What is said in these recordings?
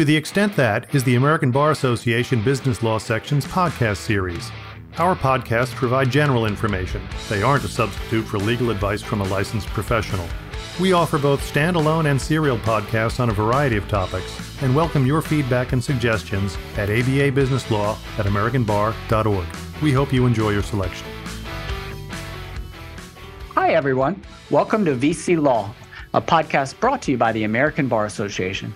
To the Extent That is the American Bar Association Business Law Section's podcast series. Our podcasts provide general information. They aren't a substitute for legal advice from a licensed professional. We offer both standalone and serial podcasts on a variety of topics and welcome your feedback and suggestions at ababusinesslaw@americanbar.org. We hope you enjoy your selection. Hi, everyone. Welcome to VC Law, a podcast brought to you by the American Bar Association.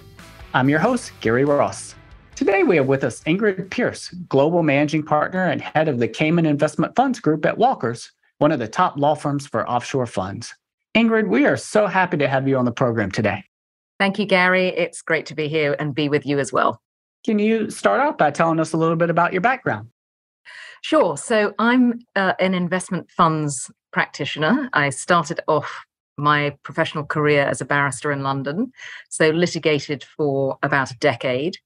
I'm your host, Gary Ross. Today, we have with us Ingrid Pierce, Global Managing Partner and Head of the Cayman Investment Funds Group at Walker's, one of the top law firms for offshore funds. Ingrid, we are so happy to have you on the program today. Thank you, Gary. It's great to be here and be with you as well. Can you start out by telling us a little bit about your background? Sure. So I'm an investment funds practitioner. I started off my professional career as a barrister in London, so litigated for about a decade.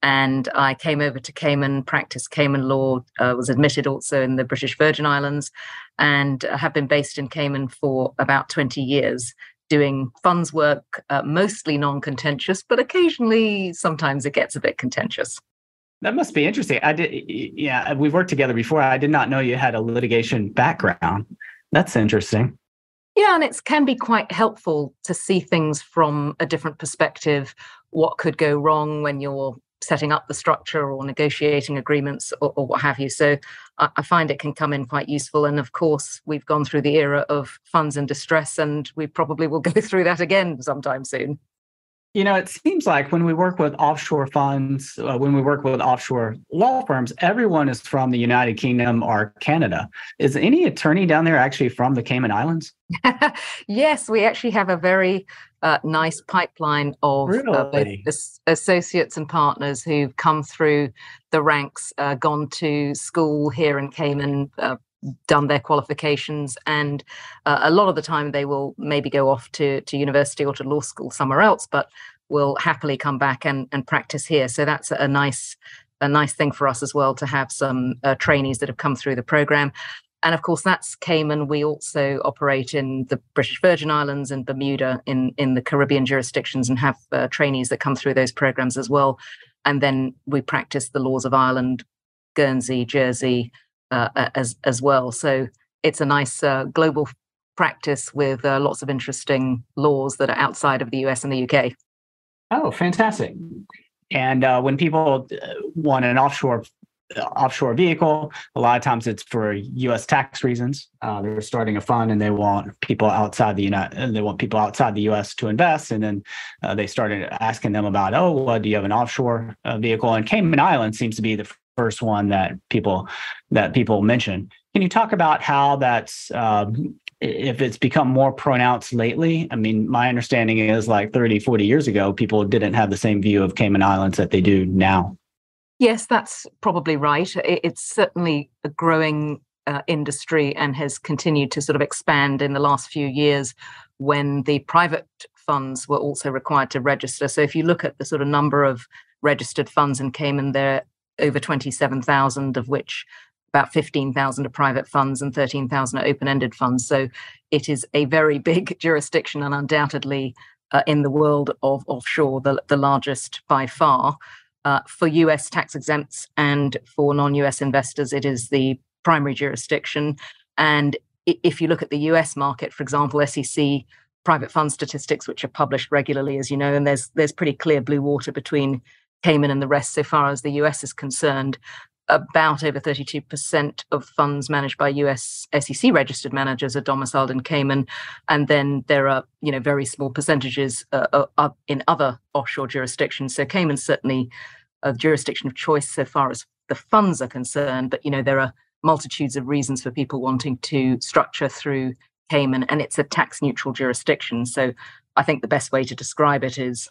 And I came over to Cayman, practiced Cayman law, was admitted also in the British Virgin Islands, and have been based in Cayman for about 20 years, doing funds work, mostly non-contentious, but occasionally, sometimes it gets a bit contentious. That must be interesting. Yeah, we've worked together before. I did not know you had a litigation background. That's interesting. Yeah, and it can be quite helpful to see things from a different perspective, what could go wrong when you're setting up the structure or negotiating agreements or what have you. So I find it can come in quite useful. And of course, we've gone through the era of funds in distress, and we probably will go through that again sometime soon. You know, it seems like when we work with offshore funds, when we work with offshore law firms, everyone is from the United Kingdom or Canada. Is any attorney down there actually from the Cayman Islands? Yes, we actually have a very nice pipeline of associates and partners who've come through the ranks, gone to school here in Cayman, done their qualifications, and a lot of the time they will maybe go off to university or to law school somewhere else, but will happily come back and practice here. So that's a nice thing for us as well, to have some trainees that have come through the program. And of course, that's Cayman. We also operate in the British Virgin Islands and Bermuda in the Caribbean jurisdictions, and have trainees that come through those programs as well. And then we practice the laws of Ireland, Guernsey, Jersey, as well. So it's a nice global practice with lots of interesting laws that are outside of the US and the UK. Oh, fantastic. And when people want an offshore vehicle, a lot of times it's for US tax reasons. They're starting a fund and they want people outside the US to invest. And then they started asking them about, do you have an offshore vehicle? And Cayman Island seems to be the first one that people mention. Can you talk about how that's if it's become more pronounced lately? I mean, my understanding is like 30, 40 years ago, people didn't have the same view of Cayman Islands that they do now. Yes, that's probably right. It's certainly a growing industry and has continued to sort of expand in the last few years when the private funds were also required to register. So if you look at the sort of number of registered funds in Cayman, they're over 27,000, of which about 15,000 are private funds and 13,000 are open-ended funds. So it is a very big jurisdiction, and undoubtedly in the world of offshore, the largest by far. For US tax exempts and for non-US investors, it is the primary jurisdiction. And if you look at the US market, for example, SEC private fund statistics, which are published regularly, as you know, and there's pretty clear blue water between Cayman and the rest, so far as the US is concerned. About over 32% of funds managed by US SEC registered managers are domiciled in Cayman, and then there are very small percentages in other offshore jurisdictions. So Cayman's certainly a jurisdiction of choice so far as the funds are concerned, but there are multitudes of reasons for people wanting to structure through Cayman, and it's a tax neutral jurisdiction. So I think the best way to describe it is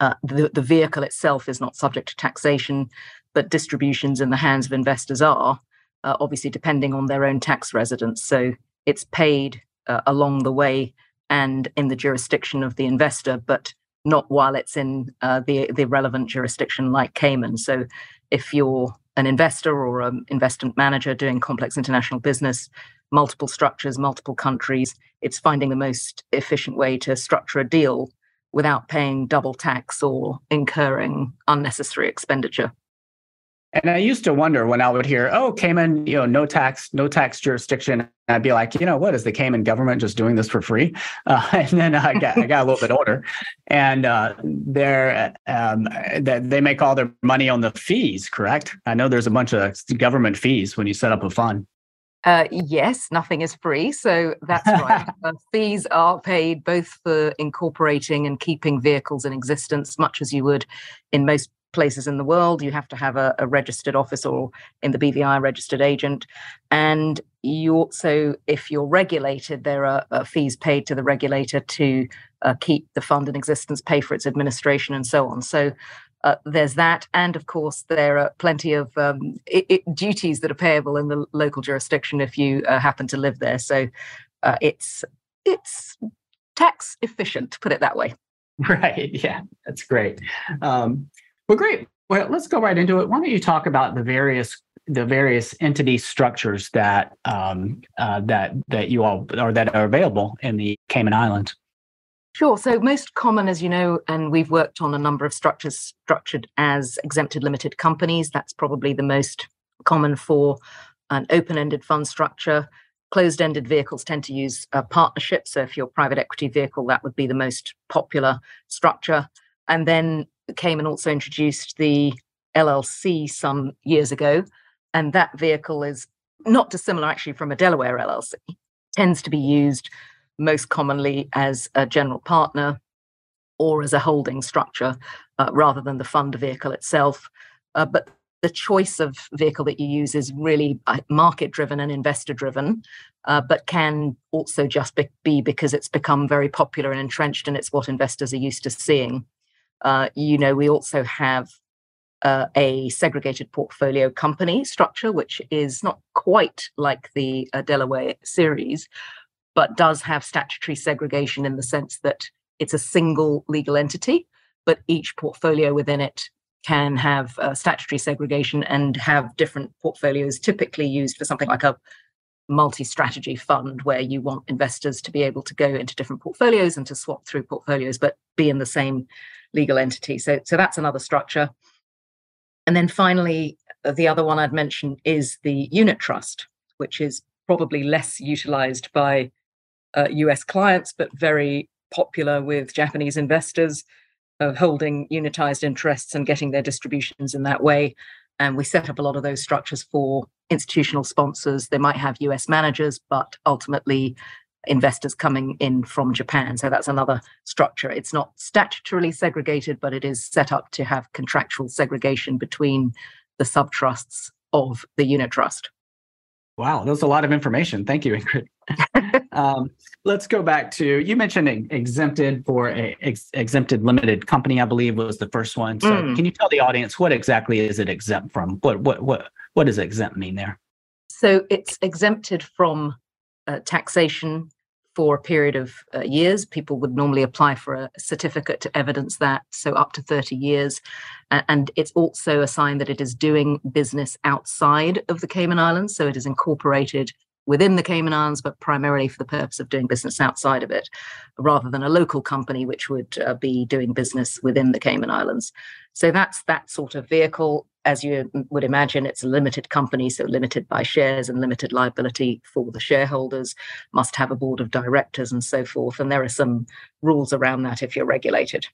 the vehicle itself is not subject to taxation, but distributions in the hands of investors are, obviously depending on their own tax residence. So it's paid along the way and in the jurisdiction of the investor, but not while it's in the relevant jurisdiction like Cayman. So if you're an investor or an investment manager doing complex international business, multiple structures, multiple countries, it's finding the most efficient way to structure a deal without paying double tax or incurring unnecessary expenditure. And I used to wonder when I would hear, oh, Cayman, no tax jurisdiction. I'd be like, what is the Cayman government just doing this for free? And then I got a little bit older, and they make all their money on the fees, correct? I know there's a bunch of government fees when you set up a fund. Yes, nothing is free. So that's right. Fees are paid both for incorporating and keeping vehicles in existence, much as you would in most places in the world. You have to have a registered office, or in the BVI, registered agent. And you also, if you're regulated, there are fees paid to the regulator to keep the fund in existence, pay for its administration, and so on. So there's that. And of course, there are plenty of duties that are payable in the local jurisdiction if you happen to live there. So it's tax efficient, put it that way. Right. Yeah, that's great. Well, great. Well, let's go right into it. Why don't you talk about the various entity structures that that you all or that are available in the Cayman Islands? Sure. So most common, as you know, and we've worked on a number of structures structured as exempted limited companies. That's probably the most common for an open-ended fund structure. Closed-ended vehicles tend to use partnerships. So if you're a private equity vehicle, that would be the most popular structure. And then Cayman also introduced the LLC some years ago, and that vehicle is not dissimilar actually from a Delaware LLC, tends to be used most commonly as a general partner or as a holding structure rather than the fund vehicle itself. But the choice of vehicle that you use is really market-driven and investor-driven, but can also just be because it's become very popular and entrenched, and it's what investors are used to seeing. We also have a segregated portfolio company structure, which is not quite like the Delaware series, but does have statutory segregation in the sense that it's a single legal entity, but each portfolio within it can have statutory segregation and have different portfolios typically used for something like a multi-strategy fund, where you want investors to be able to go into different portfolios and to swap through portfolios, but be in the same legal entity. So that's another structure. And then finally, the other one I'd mention is the unit trust, which is probably less utilized by US clients, but very popular with Japanese investors, holding unitized interests and getting their distributions in that way. And we set up a lot of those structures for institutional sponsors. They might have US managers, but ultimately investors coming in from Japan. So that's another structure. It's not statutorily segregated, but it is set up to have contractual segregation between the subtrusts of the unit trust. Wow, that's a lot of information. Thank you, Ingrid. Let's go back to, you mentioned exempted for exempted limited company, I believe was the first one. So Can you tell the audience what exactly is it exempt from? What does exempt mean there? So it's exempted from taxation for a period of years. People would normally apply for a certificate to evidence that, so up to 30 years. And it's also a sign that it is doing business outside of the Cayman Islands. So it is incorporated within the Cayman Islands, but primarily for the purpose of doing business outside of it, rather than a local company, which would be doing business within the Cayman Islands. So that's that sort of vehicle. As you would imagine, it's a limited company, so limited by shares and limited liability for the shareholders, must have a board of directors and so forth. And there are some rules around that if you're regulated.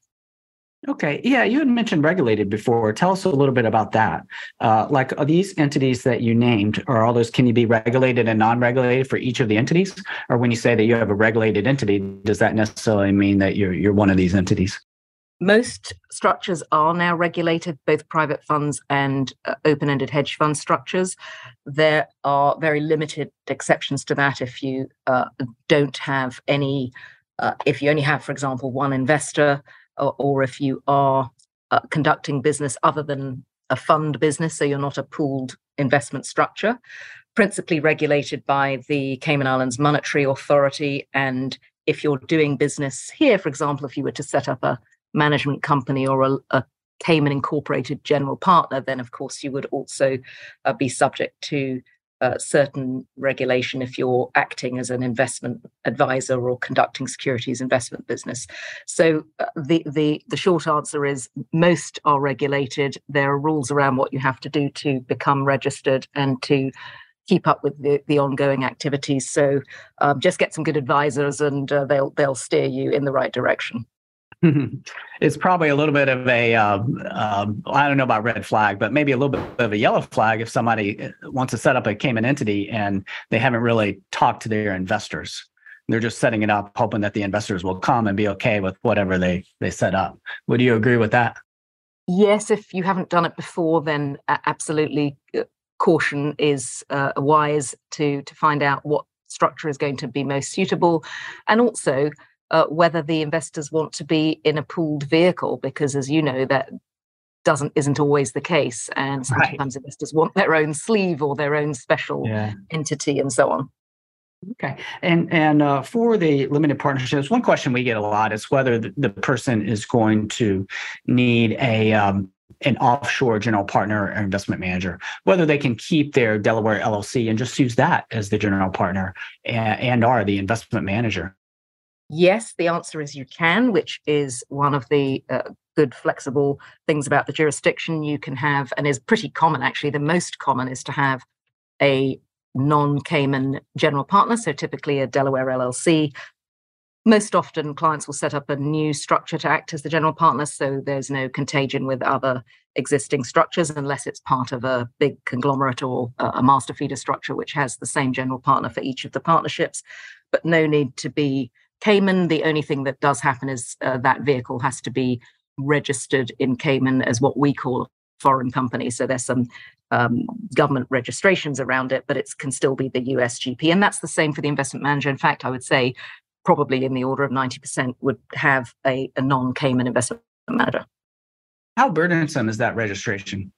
Okay. Yeah, you had mentioned regulated before. Tell us a little bit about that. Like, are these entities that you named, or all those, can you be regulated and non-regulated for each of the entities? Or when you say that you have a regulated entity, does that necessarily mean that you're one of these entities? Most structures are now regulated, both private funds and open-ended hedge fund structures. There are very limited exceptions to that if you don't have any, if you only have, for example, one investor, or if you are conducting business other than a fund business, so you're not a pooled investment structure, principally regulated by the Cayman Islands Monetary Authority. And if you're doing business here, for example, if you were to set up a management company or a Cayman incorporated general partner, then of course you would also be subject to certain regulation if you're acting as an investment advisor or conducting securities investment business. So the short answer is most are regulated. There are rules around what you have to do to become registered and to keep up with the ongoing activities. So just get some good advisors and they'll steer you in the right direction. It's probably a little bit of a, I don't know about red flag, but maybe a little bit of a yellow flag if somebody wants to set up a Cayman entity and they haven't really talked to their investors. They're just setting it up, hoping that the investors will come and be okay with whatever they set up. Would you agree with that? Yes, if you haven't done it before, then absolutely caution is wise to find out what structure is going to be most suitable, and also whether the investors want to be in a pooled vehicle, because as you know, that isn't always the case, and sometimes investors want their own sleeve or their own special entity and so on. Okay. And for the limited partnerships, one question we get a lot is whether the person is going to need a an offshore general partner or investment manager, whether they can keep their Delaware LLC and just use that as the general partner and are the investment manager. Yes, the answer is you can, which is one of the good flexible things about the jurisdiction you can have, and is pretty common actually. The most common is to have a non-Cayman general partner, so typically a Delaware LLC. Most often, clients will set up a new structure to act as the general partner, so there's no contagion with other existing structures unless it's part of a big conglomerate or a master feeder structure, which has the same general partner for each of the partnerships, but no need to be Cayman. The only thing that does happen is that vehicle has to be registered in Cayman as what we call a foreign company. So there's some government registrations around it, but it can still be the USGP. And that's the same for the investment manager. In fact, I would say probably in the order of 90% would have a non-Cayman investment manager. How burdensome is that registration?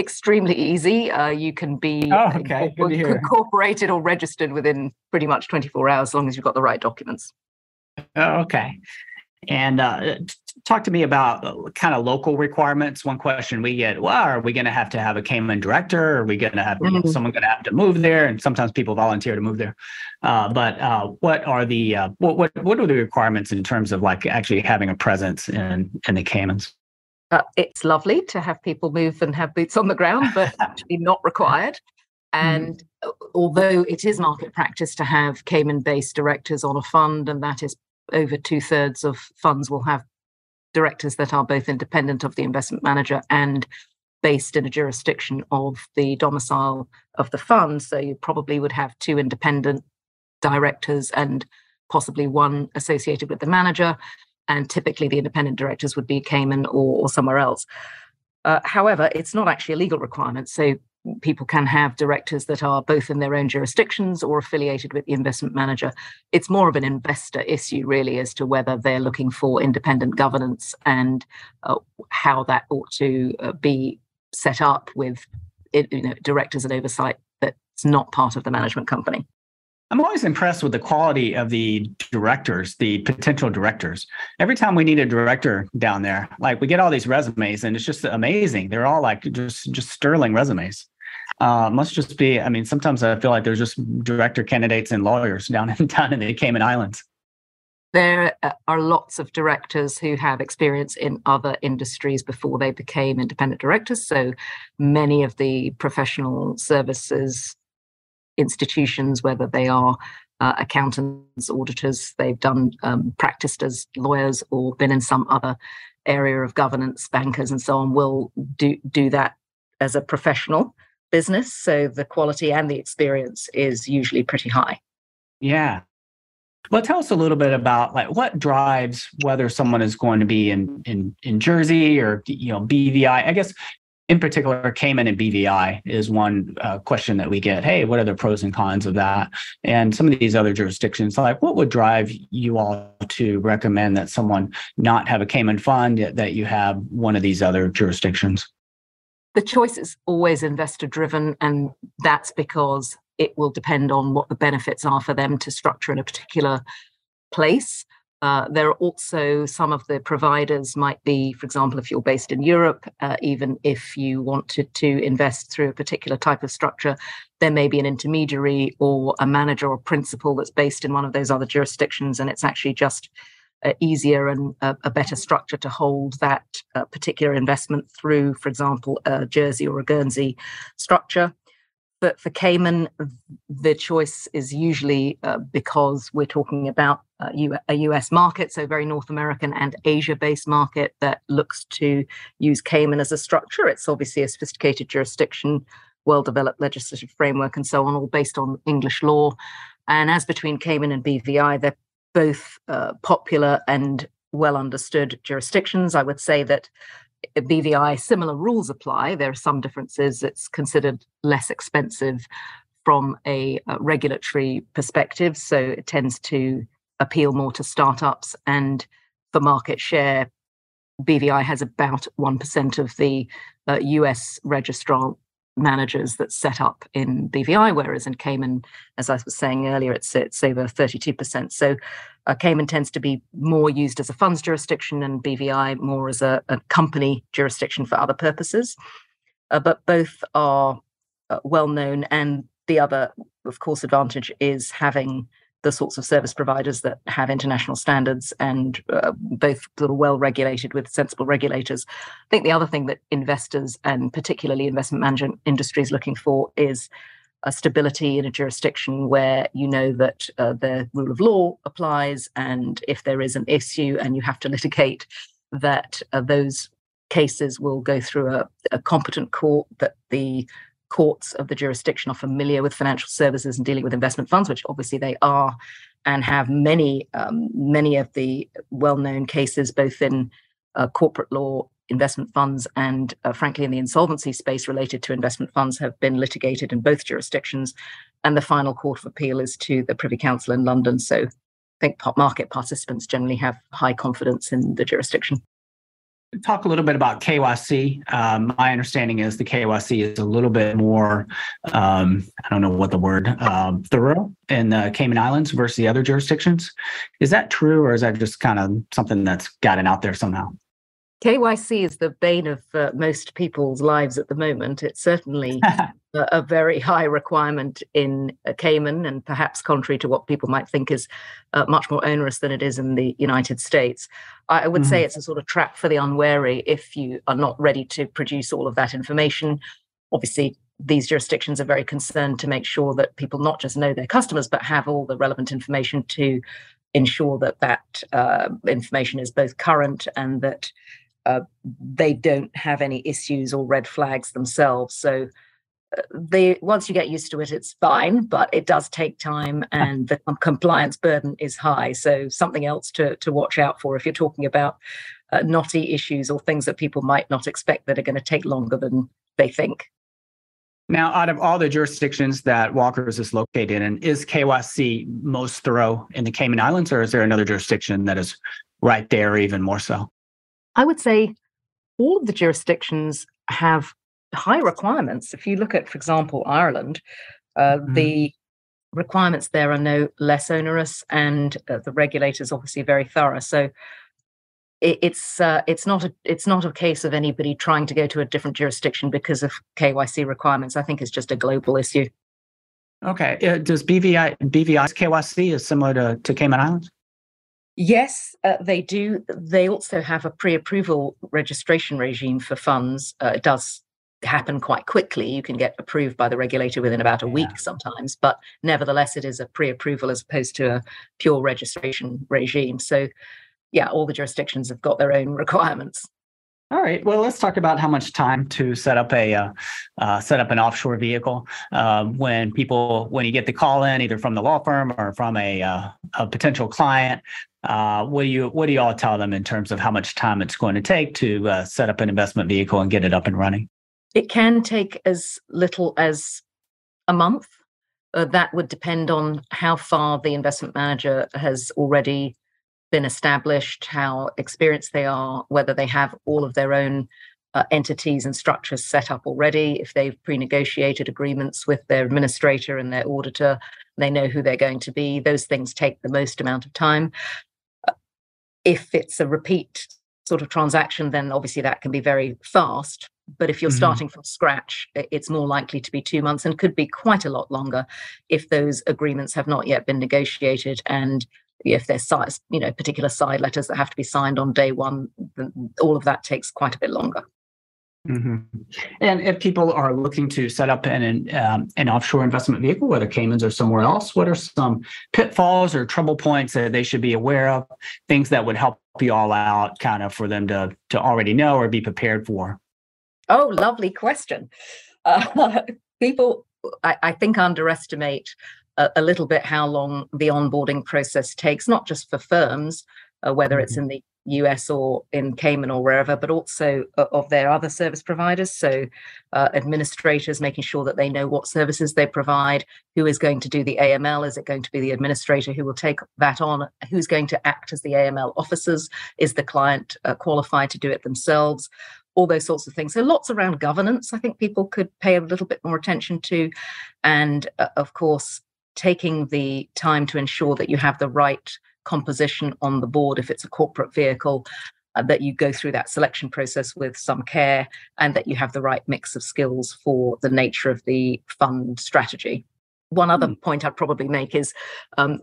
Extremely easy. You can be incorporated or registered within pretty much 24 hours, as long as you've got the right documents. Oh, okay. And talk to me about kind of local requirements. One question we get, well, are we going to have a Cayman director? Are we going to have someone going to have to move there? And sometimes people volunteer to move there. But what are the what are the requirements in terms of like actually having a presence in the Caymans? It's lovely to have people move and have boots on the ground, but actually not required. And although it is market practice to have Cayman-based directors on a fund, and that is over 2/3 of funds will have directors that are both independent of the investment manager and based in a jurisdiction of the domicile of the fund. So you probably would have two independent directors and possibly one associated with the manager. And typically the independent directors would be Cayman or somewhere else. However, it's not actually a legal requirement. So people can have directors that are both in their own jurisdictions or affiliated with the investment manager. It's more of an investor issue, really, as to whether they're looking for independent governance and how that ought to be set up with directors and oversight that's not part of the management company. I'm always impressed with the quality of the directors, the potential directors. Every time we need a director down there, like we get all these resumes and it's just amazing. They're all like just sterling resumes. Must just be, I mean, sometimes I feel like there's just director candidates and lawyers down in the Cayman Islands. There are lots of directors who have experience in other industries before they became independent directors. So many of the professional services institutions, whether they are accountants, auditors, they've done practiced as lawyers or been in some other area of governance, bankers and so on, will do that as a professional business. So the quality and the experience is usually pretty high. Yeah. Well, tell us a little bit about like what drives whether someone is going to be in Jersey or BVI. I guess in particular, Cayman and BVI is one question that we get. Hey, what are the pros and cons of that? And some of these other jurisdictions, like what would drive you all to recommend that someone not have a Cayman fund, that you have one of these other jurisdictions? The choice is always investor driven, and that's because it will depend on what the benefits are for them to structure in a particular place. There are also some of the providers might be, for example, if you're based in Europe, even if you wanted to invest through a particular type of structure, there may be an intermediary or a manager or principal that's based in one of those other jurisdictions, and it's actually just easier and a better structure to hold that particular investment through, for example, a Jersey or a Guernsey structure. But for Cayman, the choice is usually because we're talking about a US market, so very North American and Asia-based market that looks to use Cayman as a structure. It's obviously a sophisticated jurisdiction, well-developed legislative framework and so on, all based on English law. And as between Cayman and BVI, they're both popular and well-understood jurisdictions. I would say that at BVI, similar rules apply. There are some differences. It's considered less expensive from a regulatory perspective, so it tends to appeal more to startups. And for market share, BVI has about 1% of the US registrar managers that's set up in BVI, whereas in Cayman, as I was saying earlier, it's over 32%. So Cayman tends to be more used as a funds jurisdiction and BVI more as a company jurisdiction for other purposes. But both are well known. And the other, of course, advantage is having the sorts of service providers that have international standards and both sort of well-regulated with sensible regulators. I think the other thing that investors and particularly investment management industry is looking for is a stability in a jurisdiction where you know that the rule of law applies, and if there is an issue and you have to litigate, that those cases will go through a competent court, that the courts of the jurisdiction are familiar with financial services and dealing with investment funds, which obviously they are, and have many of the well-known cases, both in corporate law, investment funds, and frankly in the insolvency space related to investment funds have been litigated in both jurisdictions. And the final court of appeal is to the Privy Council in London. So I think market participants generally have high confidence in the jurisdiction. Talk a little bit about KYC. My understanding is the KYC is a little bit more, I don't know what the word, thorough in the Cayman Islands versus the other jurisdictions. Is that true, or is that just kind of something that's gotten out there somehow? KYC is the bane of most people's lives at the moment. It's certainly a very high requirement in Cayman, and perhaps contrary to what people might think is much more onerous than it is in the United States. I would say it's a sort of trap for the unwary if you are not ready to produce all of that information. Obviously, these jurisdictions are very concerned to make sure that people not just know their customers, but have all the relevant information to ensure that that information is both current and that they don't have any issues or red flags themselves. So once you get used to it, it's fine, but it does take time and the compliance burden is high. So something else to watch out for if you're talking about knotty issues or things that people might not expect that are going to take longer than they think. Now, out of all the jurisdictions that Walker's is located in, is KYC most thorough in the Cayman Islands, or is there another jurisdiction that is right there even more so? I would say all of the jurisdictions have high requirements. If you look at, for example, Ireland, the requirements there are no less onerous, and the regulator's obviously very thorough. So it's not a case of anybody trying to go to a different jurisdiction because of KYC requirements. I think it's just a global issue. Okay. Does BVI's KYC is similar to Cayman Islands? Yes, they do. They also have a pre-approval registration regime for funds. It does happen quite quickly. You can get approved by the regulator within about a week sometimes, but nevertheless, it is a pre-approval as opposed to a pure registration regime. So, yeah, all the jurisdictions have got their own requirements. All right. Well, let's talk about how much time to set up an offshore vehicle when you get the call in, either from the law firm or from a potential client. What do you all tell them in terms of how much time it's going to take to set up an investment vehicle and get it up and running? It can take as little as a month. That would depend on how far the investment manager has already been established, how experienced they are, whether they have all of their own entities and structures set up already, if they've pre-negotiated agreements with their administrator and their auditor, they know who they're going to be. Those things take the most amount of time. If it's a repeat sort of transaction, then obviously that can be very fast. But if you're starting from scratch, it's more likely to be 2 months and could be quite a lot longer if those agreements have not yet been negotiated. And if there's, you know, particular side letters that have to be signed on day one, all of that takes quite a bit longer. Mm-hmm. And if people are looking to set up an offshore investment vehicle, whether Caymans or somewhere else, what are some pitfalls or trouble points that they should be aware of, things that would help you all out kind of for them to already know or be prepared for? Oh, lovely question. People, I think, underestimate a little bit how long the onboarding process takes, not just for firms, whether it's in the US or in Cayman or wherever, but also of their other service providers. So administrators, making sure that they know what services they provide, who is going to do the AML, is it going to be the administrator who will take that on, who's going to act as the AML officers, is the client qualified to do it themselves, all those sorts of things. So lots around governance, I think people could pay a little bit more attention to. And of course, taking the time to ensure that you have the right composition on the board if it's a corporate vehicle, that you go through that selection process with some care and that you have the right mix of skills for the nature of the fund strategy. One other point I'd probably make is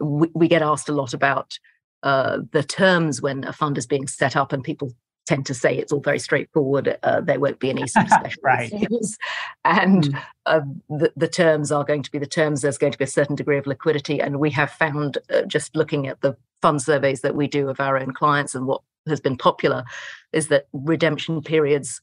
we get asked a lot about the terms when a fund is being set up, and people tend to say it's all very straightforward. There won't be any sort of special issues. And the terms are going to be the terms. There's going to be a certain degree of liquidity. And we have found, just looking at the fund surveys that we do of our own clients and what has been popular, is that redemption periods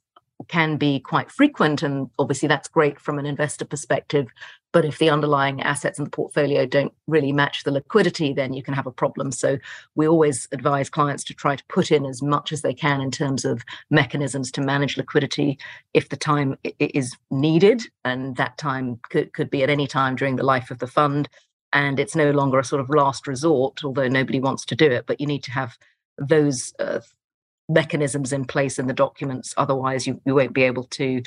can be quite frequent. And obviously that's great from an investor perspective. But if the underlying assets in the portfolio don't really match the liquidity, then you can have a problem. So we always advise clients to try to put in as much as they can in terms of mechanisms to manage liquidity if the time is needed. And that time could be at any time during the life of the fund. And it's no longer a sort of last resort, although nobody wants to do it. But you need to have those mechanisms in place in the documents, otherwise you won't be able to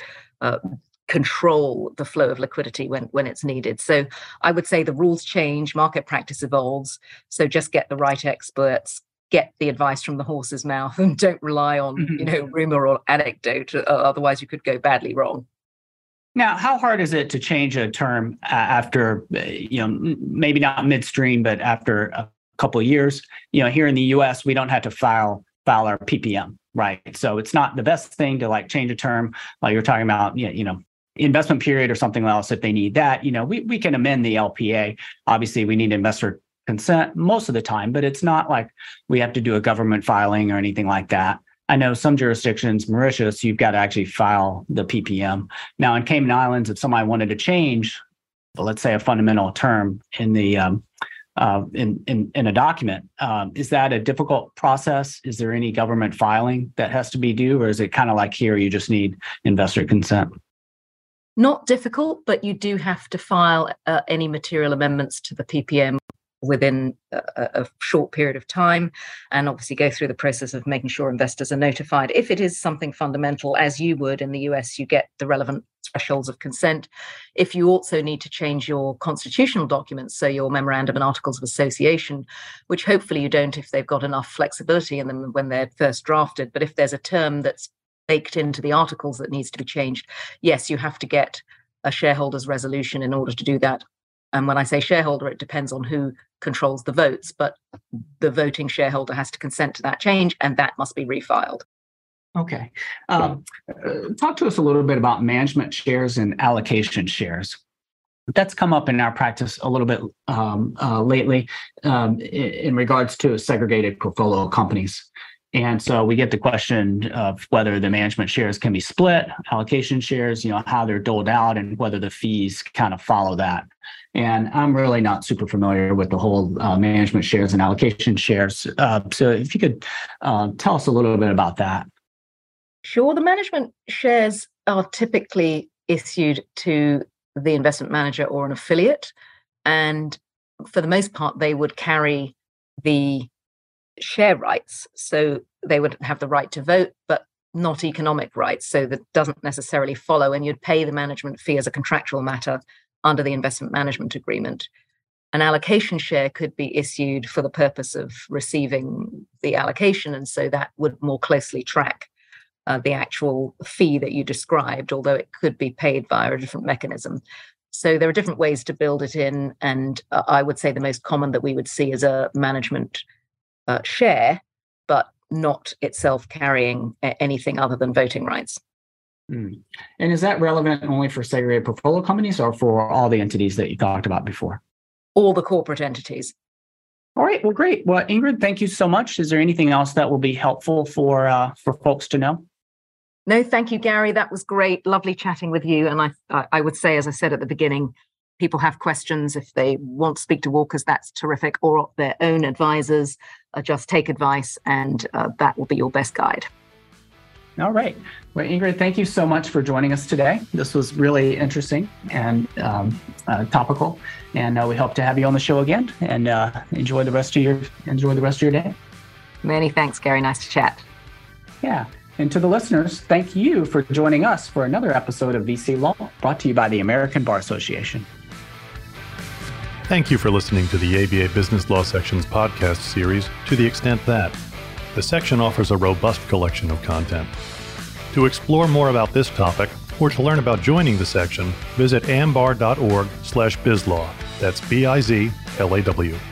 control the flow of liquidity when it's needed. So I would say the rules change, market practice evolves, so just get the right experts, get the advice from the horse's mouth, and don't rely on you know, rumor or anecdote, otherwise you could go badly wrong. Now, how hard is it to change a term after, you know, maybe not midstream, but after a couple of years? You know, here in the US, we don't have to file our PPM, right? So it's not the best thing to like change a term like you're talking about, you know, investment period or something else if they need that. You know, we can amend the LPA. Obviously, we need investor consent most of the time, but it's not like we have to do a government filing or anything like that. I know some jurisdictions, Mauritius, you've got to actually file the PPM. Now, in Cayman Islands, if somebody wanted to change, let's say a fundamental term in the in a document. Is that a difficult process? Is there any government filing that has to be due, or is it kind of like here, you just need investor consent? Not difficult, but you do have to file any material amendments to the PPM within a short period of time, and obviously go through the process of making sure investors are notified. If it is something fundamental, as you would in the US, you get the relevant thresholds of consent. If you also need to change your constitutional documents, so your memorandum and articles of association, which hopefully you don't if they've got enough flexibility in them when they're first drafted, but if there's a term that's baked into the articles that needs to be changed, yes, you have to get a shareholder's resolution in order to do that. And when I say shareholder, it depends on who controls the votes, but the voting shareholder has to consent to that change, and that must be refiled. Okay. Talk to us a little bit about management shares and allocation shares. That's come up in our practice a little bit lately in regards to segregated portfolio companies. And so we get the question of whether the management shares can be split, allocation shares, you know, how they're doled out, and whether the fees kind of follow that. And I'm really not super familiar with the whole management shares and allocation shares. So if you could tell us a little bit about that. Sure. The management shares are typically issued to the investment manager or an affiliate. And for the most part, they would carry the share rights. So they would have the right to vote, but not economic rights. So that doesn't necessarily follow. And you'd pay the management fee as a contractual matter under the investment management agreement. An allocation share could be issued for the purpose of receiving the allocation. And so that would more closely track the actual fee that you described, although it could be paid via a different mechanism. So there are different ways to build it in. And I would say the most common that we would see is a management share, but not itself carrying anything other than voting rights. Mm. And is that relevant only for segregated portfolio companies or for all the entities that you talked about before? All the corporate entities. All right. Well, great. Well, Ingrid, thank you so much. Is there anything else that will be helpful for folks to know? No, thank you, Gary. That was great. Lovely chatting with you. And I would say, as I said at the beginning, people have questions. If they want to speak to Walker's, that's terrific. Or their own advisors, just take advice and that will be your best guide. All right. Well, Ingrid, thank you so much for joining us today. This was really interesting and topical, and we hope to have you on the show again. And enjoy the rest of your day. Many thanks, Gary. Nice to chat. Yeah. And to the listeners, thank you for joining us for another episode of VC Law, brought to you by the American Bar Association. Thank you for listening to the ABA Business Law Section's podcast series, to the extent that the section offers a robust collection of content. To explore more about this topic or to learn about joining the section, visit ambar.org/bizlaw. That's BIZLAW.